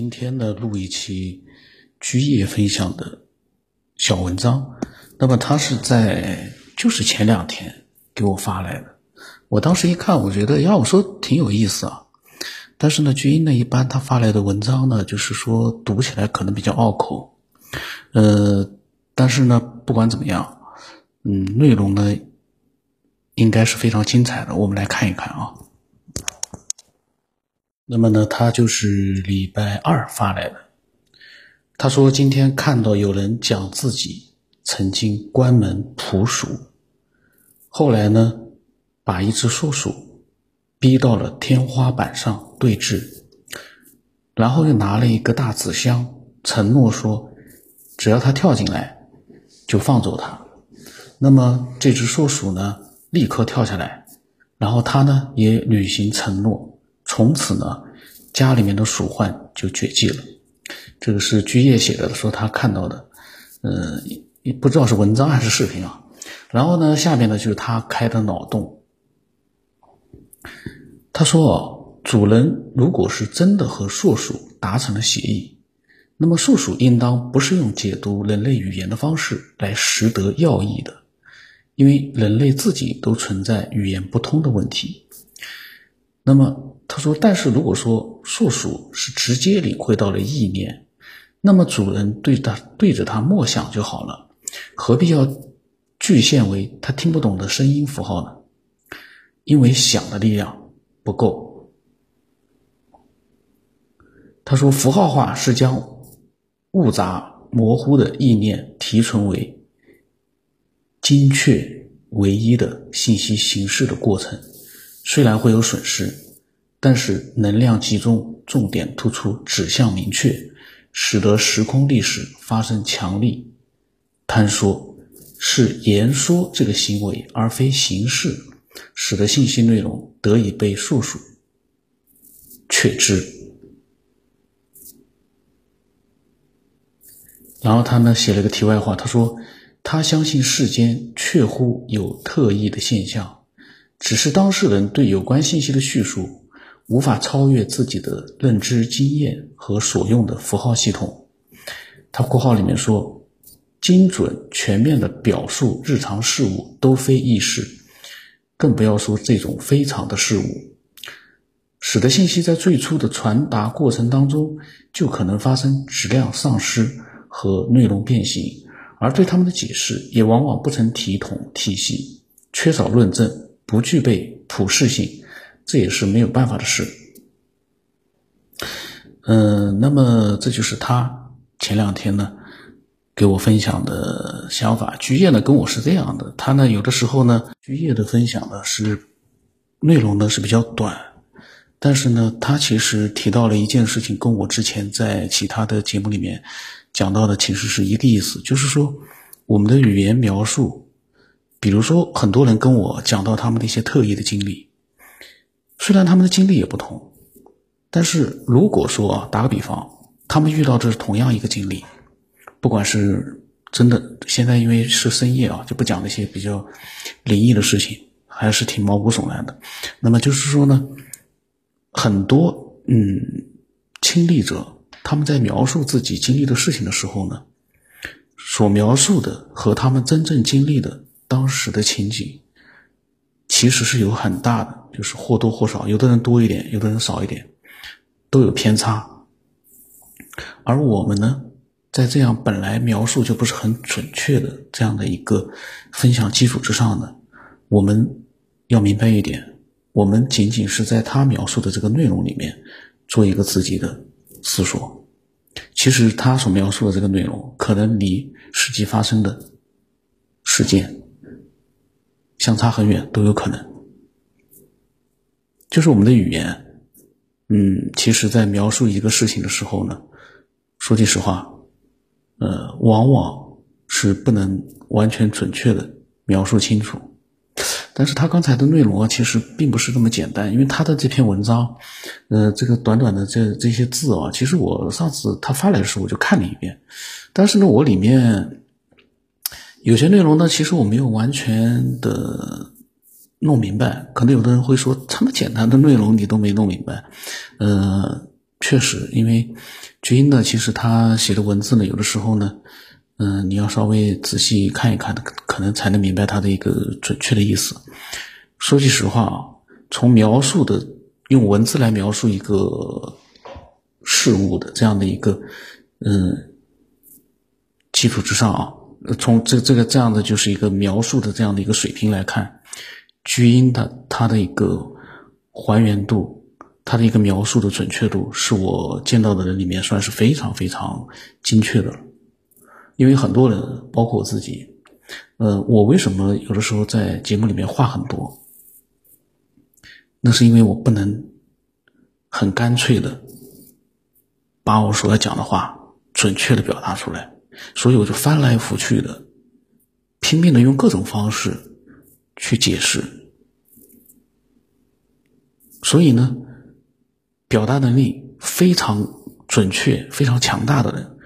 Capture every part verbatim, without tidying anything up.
今天呢录一期居业分享的小文章，那么他是在就是前两天给我发来的，我当时一看我觉得呀，我说挺有意思啊，但是呢居业呢一般他发来的文章呢就是说读起来可能比较拗口，呃，但是呢不管怎么样，嗯，内容呢应该是非常精彩的，我们来看一看啊。那么呢他就是礼拜二发来的，他说今天看到有人讲自己曾经关门捕鼠，后来呢把一只树鼠逼到了天花板上对峙，然后又拿了一个大纸箱，承诺说只要他跳进来就放走他。那么这只树鼠呢立刻跳下来，然后他呢也履行承诺，从此呢家里面的鼠患就绝迹了。这个是居业写的，说他看到的，呃，不知道是文章还是视频啊。然后呢下面呢就是他开的脑洞，他说哦，主人如果是真的和硕鼠达成了协议，那么硕鼠应当不是用解读人类语言的方式来识得要义的，因为人类自己都存在语言不通的问题。那么他说，但是如果说硕鼠是直接领会到了意念，那么主人对他对着他默想就好了，何必要局限为他听不懂的声音符号呢？因为想的力量不够。他说，符号化是将复杂模糊的意念提纯为精确唯一的信息形式的过程，虽然会有损失，但是能量集中，重点突出，指向明确，使得时空历史发生强力坍缩，是言说这个行为而非形式，使得信息内容得以被叙述确知。然后他呢写了个题外话，他说他相信世间确乎有特异的现象，只是当事人对有关信息的叙述无法超越自己的认知经验和所用的符号系统。他括号里面说，精准全面的表述日常事物都非易事，更不要说这种非常的事物，使得信息在最初的传达过程当中就可能发生质量丧失和内容变形，而对他们的解释也往往不成体统体系，缺少论证，不具备普适性，这也是没有办法的事。嗯、呃，那么这就是他前两天呢给我分享的想法。居业呢跟我是这样的，他呢有的时候呢居业的分享呢是内容呢是比较短，但是呢他其实提到了一件事情，跟我之前在其他的节目里面讲到的其实是一个意思，就是说我们的语言描述，比如说很多人跟我讲到他们的一些特异的经历，虽然他们的经历也不同，但是如果说啊，打个比方，他们遇到这是同样一个经历，不管是真的，现在因为是深夜啊，就不讲那些比较灵异的事情，还是挺毛骨悚然的。那么就是说呢，很多嗯亲历者他们在描述自己经历的事情的时候呢，所描述的和他们真正经历的当时的情景其实是有很大的，就是或多或少，有的人多一点，有的人少一点，都有偏差。而我们呢，在这样本来描述就不是很准确的这样的一个分享基础之上呢，我们要明白一点，我们仅仅是在他描述的这个内容里面做一个自己的思索。其实他所描述的这个内容，可能离实际发生的事件相差很远都有可能。就是我们的语言嗯，其实在描述一个事情的时候呢，说句实话呃，往往是不能完全准确的描述清楚。但是他刚才的内容啊，其实并不是这么简单，因为他的这篇文章呃，这个短短的这这些字啊，其实我上次他发来的时候我就看了一遍，但是呢我里面有些内容呢其实我没有完全的弄明白，可能有的人会说这么简单的内容你都没弄明白，呃，确实，因为觉音的其实他写的文字呢，有的时候呢，嗯、呃，你要稍微仔细看一看，可能才能明白他的一个准确的意思。说句实话啊，从描述的用文字来描述一个事物的这样的一个嗯基础之上啊，从这这个这样的就是一个描述的这样的一个水平来看，觉音的它的一个还原度。他的一个描述的准确度是我见到的人里面算是非常非常精确的，因为很多人包括我自己，呃，我为什么有的时候在节目里面话很多，那是因为我不能很干脆的把我所要讲的话准确的表达出来，所以我就翻来覆去的拼命的用各种方式去解释，所以呢表达能力非常准确非常强大的人，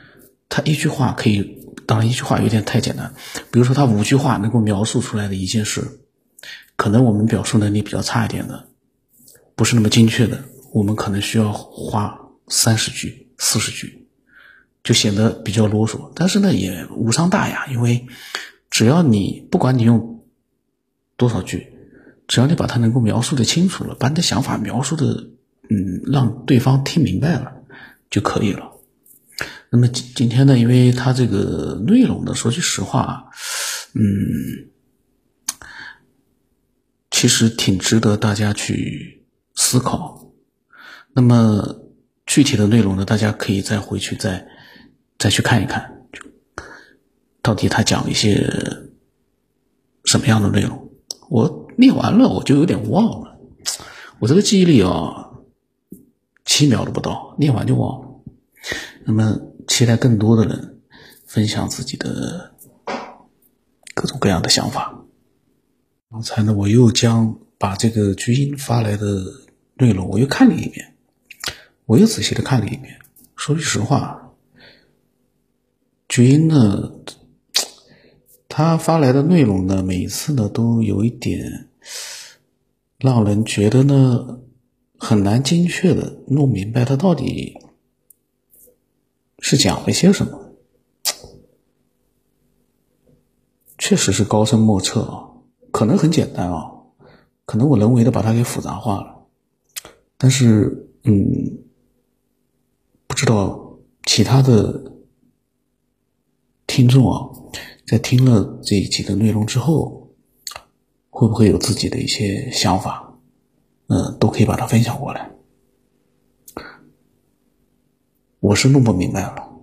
他一句话可以，当然一句话有点太简单，比如说他五句话能够描述出来的一件事，可能我们表述能力比较差一点的，不是那么精确的，我们可能需要花三十句四十句，就显得比较啰嗦，但是呢也无伤大雅，因为只要你不管你用多少句，只要你把它能够描述的清楚了，把你的想法描述的嗯，让对方听明白了就可以了。那么今天呢，因为他这个内容呢，说句实话，嗯，其实挺值得大家去思考。那么具体的内容呢，大家可以再回去再再去看一看，到底他讲一些什么样的内容。我念完了，我就有点忘了，我这个记忆力啊。七秒都不到，念完就忘了。那么期待更多的人分享自己的各种各样的想法。刚才呢，我又将把这个觉音发来的内容我又看了一遍，我又仔细的看了一遍。说句实话，觉音呢他发来的内容呢，每一次呢都有一点让人觉得呢很难精确的弄明白他到底是讲了些什么，确实是高深莫测啊。可能很简单啊，可能我人为的把它给复杂化了，但是嗯，不知道其他的听众啊，在听了这一集的内容之后，会不会有自己的一些想法？嗯，都可以把它分享过来，我是弄不明白了。